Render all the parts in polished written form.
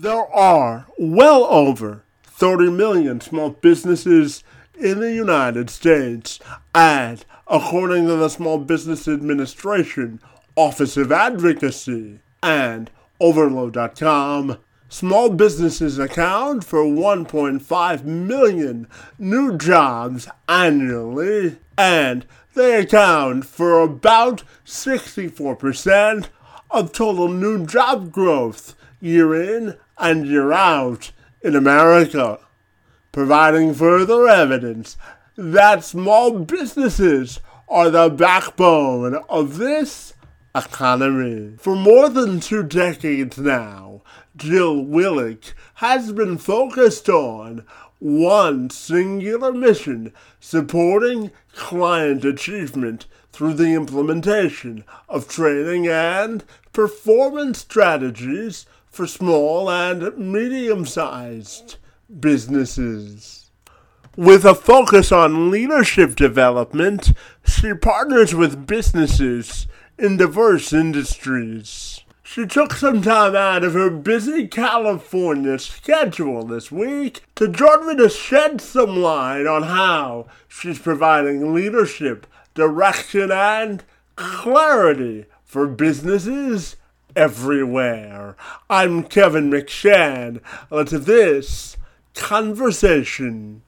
There are well over 30 million small businesses in the United States, and according to the Small Business Administration, Office of Advocacy, and Overload.com, small businesses account for 1.5 million new jobs annually, and they account for about 64% of total new job growth year in and year out in America, providing further evidence that small businesses are the backbone of this economy. For more than 2 decades now, Jill Willick has been focused on one singular mission: supporting client achievement through the implementation of training and performance strategies for small and medium-sized businesses. With a focus on leadership development, she partners with businesses in diverse industries. She took some time out of her busy California schedule this week to join me to shed some light on how she's providing leadership, direction, and clarity for businesses everywhere. I'm Kevin McShane. Let's have this conversation.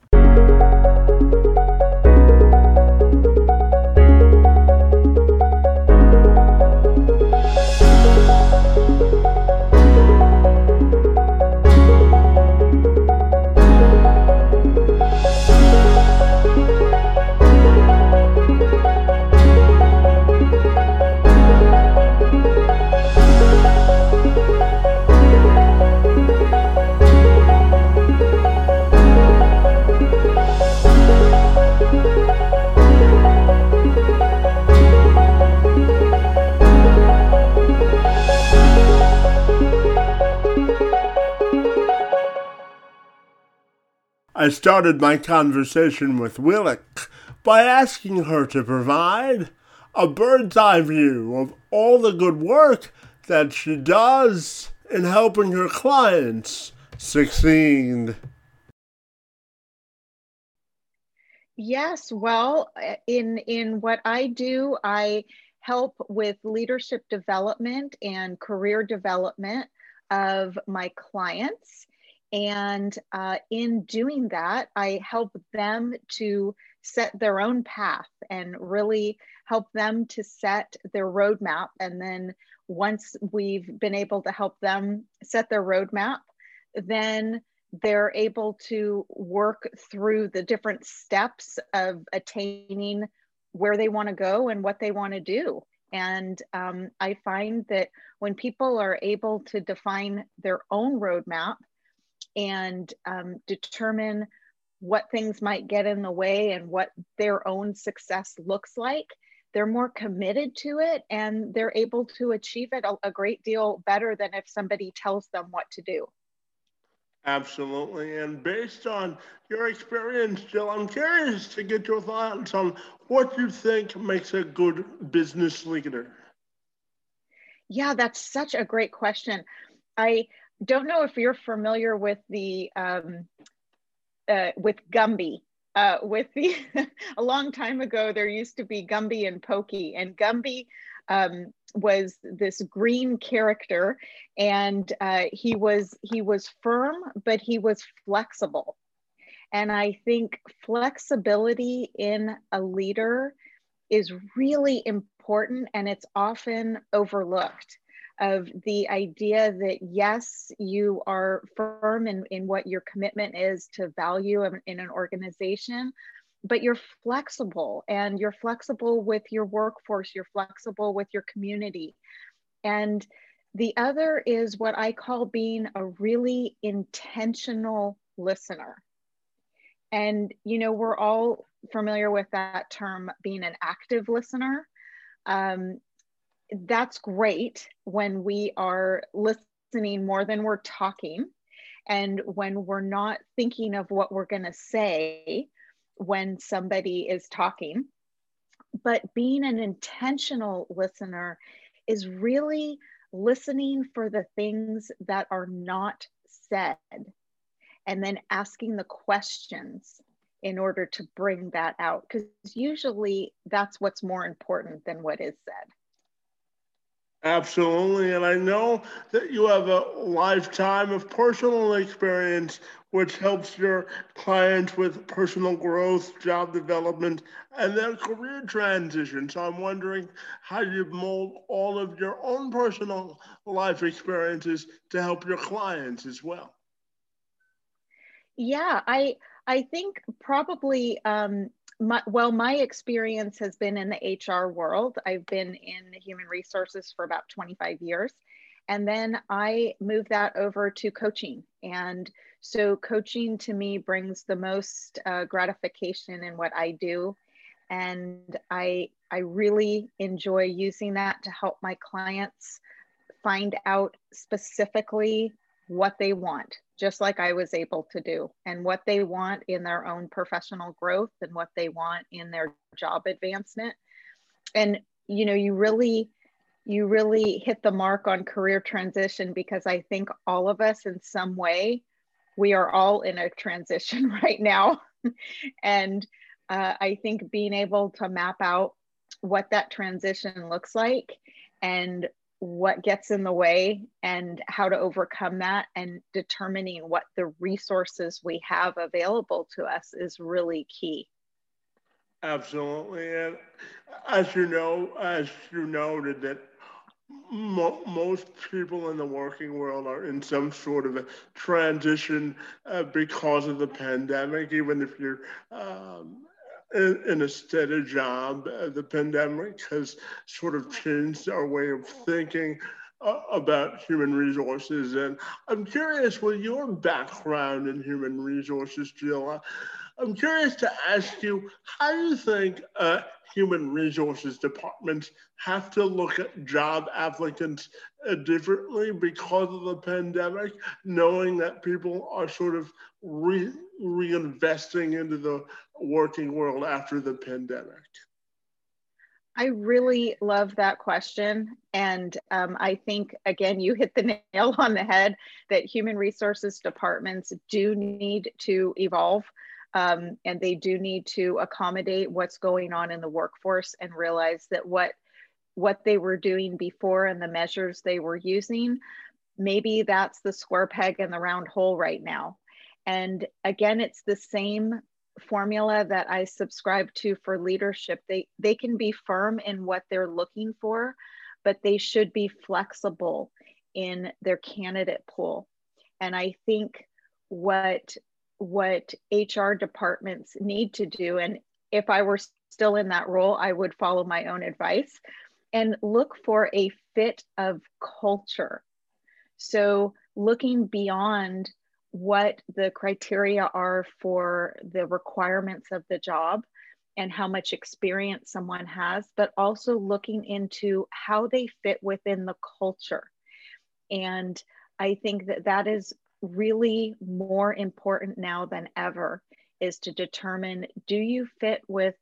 I started my conversation with Willick by asking her to provide a bird's-eye view of all the good work that she does in helping her clients succeed. Yes, well, in what I do, I help with leadership development and career development of my clients. And in doing that, I help them to set their own path and really help them to set their roadmap. And then once we've been able to help them set their roadmap, then they're able to work through the different steps of attaining where they want to go and what they want to do. And I find that when people are able to define their own roadmap and determine what things might get in the way and what their own success looks like, they're more committed to it and they're able to achieve it a great deal better than if somebody tells them what to do. Absolutely. And based on your experience, Jill, I'm curious to get your thoughts on what you think makes a good business leader. Yeah, that's such a great question. I don't know if you're familiar with the with Gumby. A long time ago, there used to be Gumby and Pokey, and Gumby was this green character, and he was firm, but he was flexible. And I think flexibility in a leader is really important, and it's often overlooked. Of the idea that, yes, you are firm in what your commitment is to value in an organization, but you're flexible, and you're flexible with your workforce, you're flexible with your community. And the other is what I call being a really intentional listener. And, you know, we're all familiar with that term, being an active listener. That's great when we are listening more than we're talking, and when we're not thinking of what we're going to say when somebody is talking. But being an intentional listener is really listening for the things that are not said, and then asking the questions in order to bring that out, because usually that's what's more important than what is said. Absolutely, and I know that you have a lifetime of personal experience, which helps your clients with personal growth, job development, and their career transition. So I'm wondering how you mold all of your own personal life experiences to help your clients as well. Yeah, I think probably, my experience has been in the HR world. I've been in human resources for about 25 years. And then I moved that over to coaching. And so coaching to me brings the most gratification in what I do. And I really enjoy using that to help my clients find out specifically what they want, just like I was able to do, and what they want in their own professional growth and what they want in their job advancement. And, you know, you really hit the mark on career transition, because I think all of us in some way, we are all in a transition right now. And I think being able to map out what that transition looks like and what gets in the way and how to overcome that, and determining what the resources we have available to us is really key. Absolutely. And as you noted that most people in the working world are in some sort of a transition because of the pandemic, even if you're in a steady job. The pandemic has sort of changed our way of thinking about human resources. And I'm curious, with your background in human resources, Jill, I'm curious to ask you, how do you think human resources departments have to look at job applicants differently because of the pandemic, knowing that people are sort of reinvesting into the working world after the pandemic? I really love that question. And I think, again, you hit the nail on the head that human resources departments do need to evolve. And they do need to accommodate what's going on in the workforce and realize that what they were doing before and the measures they were using, maybe that's the square peg in the round hole right now. And again, it's the same formula that I subscribe to for leadership. They can be firm in what they're looking for, but they should be flexible in their candidate pool. And I think what HR departments need to do, and if I were still in that role, I would follow my own advice and look for a fit of culture. So looking beyond what the criteria are for the requirements of the job and how much experience someone has, but also looking into how they fit within the culture. And I think that is really more important now than ever, is to determine, do you fit with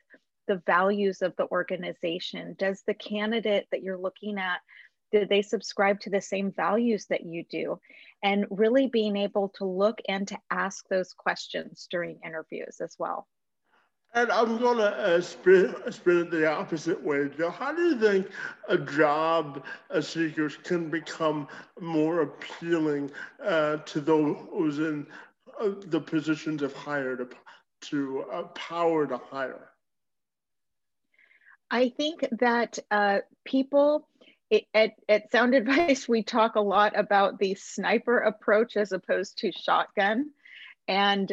the values of the organization? Does the candidate that you're looking at, do they subscribe to the same values that you do? And really being able to look and to ask those questions during interviews as well. And I'm going to spin it the opposite way, Jill. How do you think job seekers can become more appealing to those in the positions of hire, to power to hire? I think that people, at Sound Advice, we talk a lot about the sniper approach as opposed to shotgun, and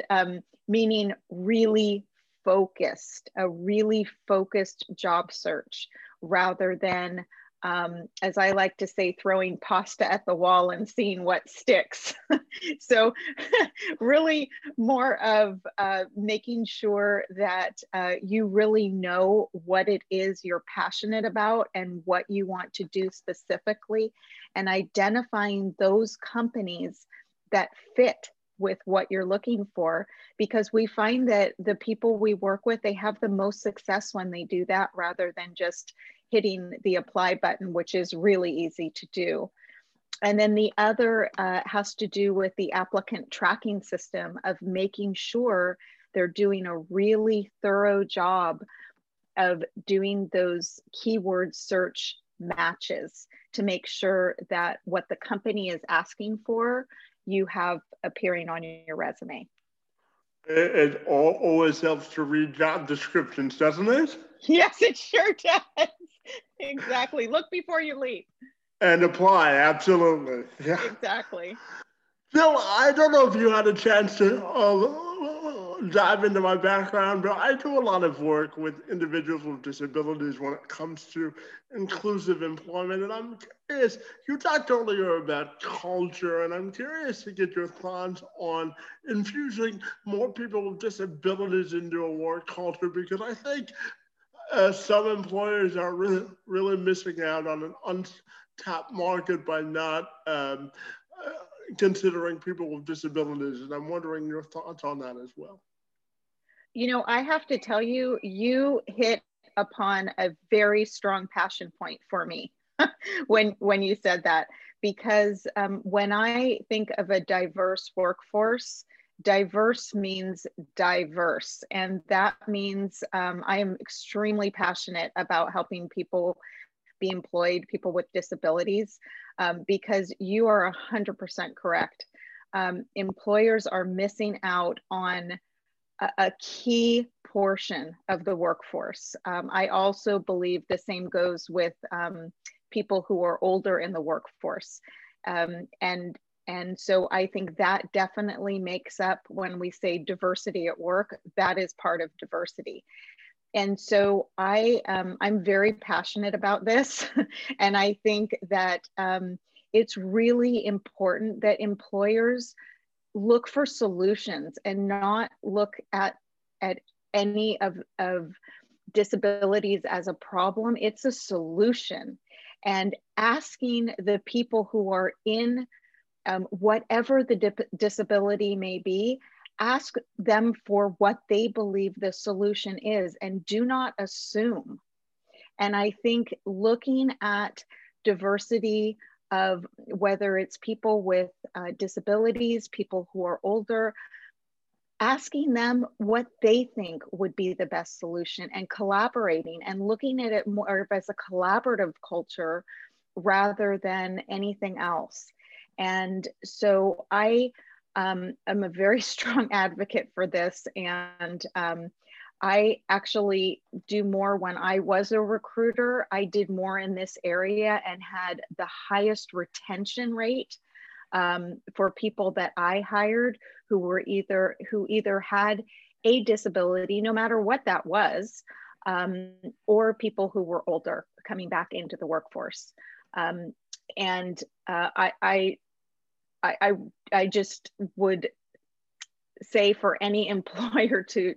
meaning really focused, a really focused job search, rather than, as I like to say, throwing pasta at the wall and seeing what sticks. So really more of making sure that you really know what it is you're passionate about and what you want to do specifically, and identifying those companies that fit with what you're looking for, because we find that the people we work with, they have the most success when they do that, rather than just hitting the apply button, which is really easy to do. And then the other has to do with the applicant tracking system of making sure they're doing a really thorough job of doing those keyword search matches to make sure that what the company is asking for, you have appearing on your resume. It always helps to read job descriptions, doesn't it? Yes, it sure does. Exactly. Look before you leap. And apply, absolutely. Yeah. Exactly. So I don't know if you had a chance to dive into my background, but I do a lot of work with individuals with disabilities when it comes to inclusive employment. And I'm curious, you talked earlier about culture, and I'm curious to get your thoughts on infusing more people with disabilities into a work culture, because I think some employers are really missing out on an untapped market by not considering people with disabilities. And I'm wondering your thoughts on that as well. You know, I have to tell you, you hit upon a very strong passion point for me when you said that, because when I think of a diverse workforce, diverse means diverse. And that means I am extremely passionate about helping people be employed, people with disabilities, because you are 100% correct. Employers are missing out on a key portion of the workforce. I also believe the same goes with people who are older in the workforce. And so I think that definitely makes up, when we say diversity at work, that is part of diversity. And so I'm very passionate about this. And I think that it's really important that employers look for solutions and not look at any of disabilities as a problem. It's a solution. And asking the people who are in whatever the disability may be, ask them for what they believe the solution is, and do not assume. And I think looking at diversity of whether it's people with disabilities, people who are older, asking them what they think would be the best solution, and collaborating and looking at it more as a collaborative culture rather than anything else. And so I am a very strong advocate for this. And I actually do more. When I was a recruiter, I did more in this area and had the highest retention rate for people that I hired who were either had a disability, no matter what that was, or people who were older coming back into the workforce. And I just would say for any employer to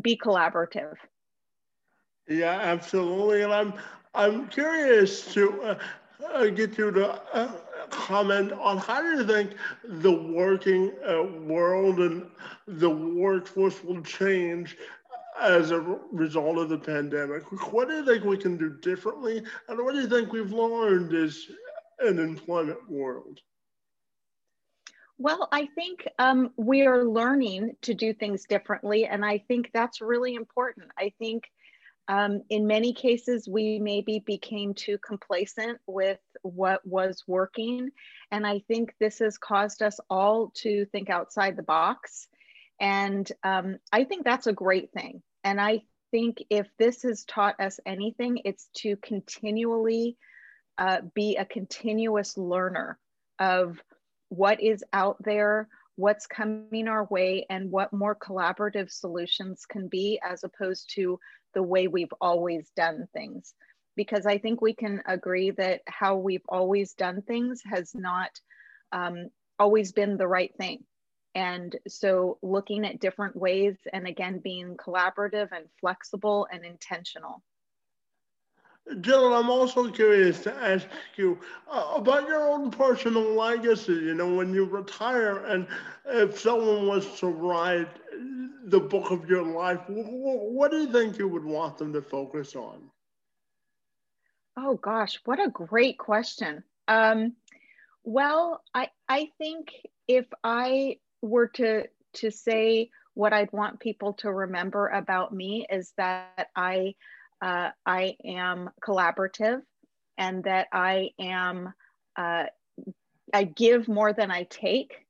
be collaborative. Yeah, absolutely. And I'm curious to get you to comment on how do you think the working world and the workforce will change as a result of the pandemic? What do you think we can do differently? And what do you think we've learned as an employment world? Well, I think we are learning to do things differently. And I think that's really important. I think in many cases, we maybe became too complacent with what was working. And I think this has caused us all to think outside the box. And I think that's a great thing. And I think if this has taught us anything, it's to continually be a continuous learner of what is out there, what's coming our way, and what more collaborative solutions can be, as opposed to the way we've always done things. Because I think we can agree that how we've always done things has not always been the right thing. And so looking at different ways, and again, being collaborative and flexible and intentional. Jill, I'm also curious to ask you about your own personal legacy. You know, when you retire, and if someone was to write the book of your life, what do you think you would want them to focus on? Oh gosh, what a great question. Well, I think if I were to say what I'd want people to remember about me is that I am collaborative, and that I am I give more than I take.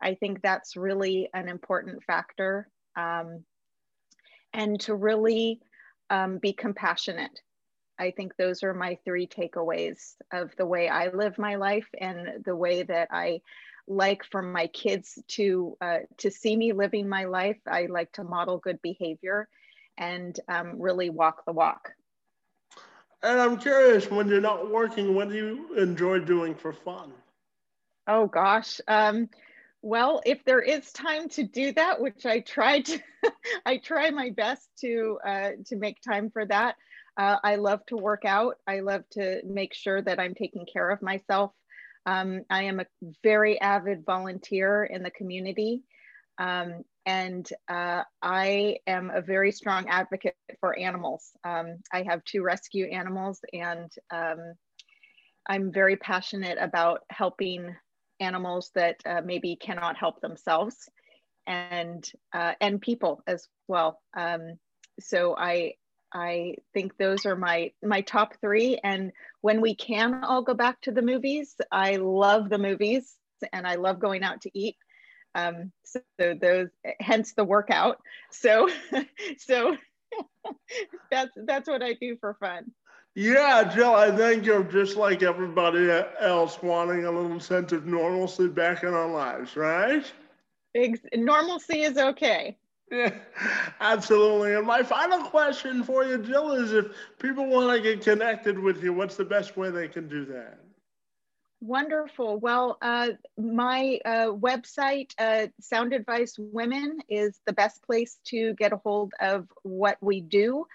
I think that's really an important factor, and to really be compassionate. I think those are my three takeaways of the way I live my life and the way that I like for my kids to see me living my life. I like to model good behavior and really walk the walk. And I'm curious, when you're not working, what do you enjoy doing for fun? Oh gosh. Well, if there is time to do that, which I try to, I try my best to make time for that. I love to work out. I love to make sure that I'm taking care of myself. I am a very avid volunteer in the community, and I am a very strong advocate for animals. I have two rescue animals, and I'm very passionate about helping animals that maybe cannot help themselves, and people as well. So I think those are my top three. And when we can all go back to the movies, I love the movies, and I love going out to eat. So those, hence the workout. So that's what I do for fun. Yeah, Jill, I think you're just like everybody else, wanting a little sense of normalcy back in our lives, right? Normalcy is okay. Yeah, absolutely. And my final question for you, Jill, is if people want to get connected with you, what's the best way they can do that? Wonderful. Well, my website, Sound Advice Women, is the best place to get a hold of what we do.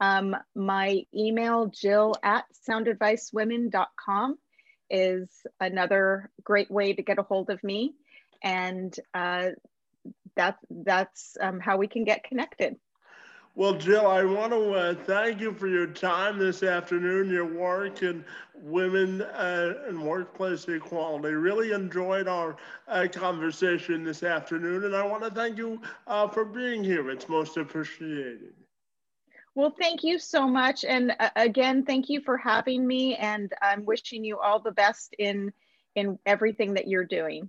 My email, jill@soundadvicewomen.com, is another great way to get a hold of me. And that's how we can get connected. Well, Jill, I want to thank you for your time this afternoon, your work and women and workplace equality. Really enjoyed our conversation this afternoon. And I want to thank you for being here. It's most appreciated. Well, thank you so much. And again, thank you for having me. And I'm wishing you all the best in everything that you're doing.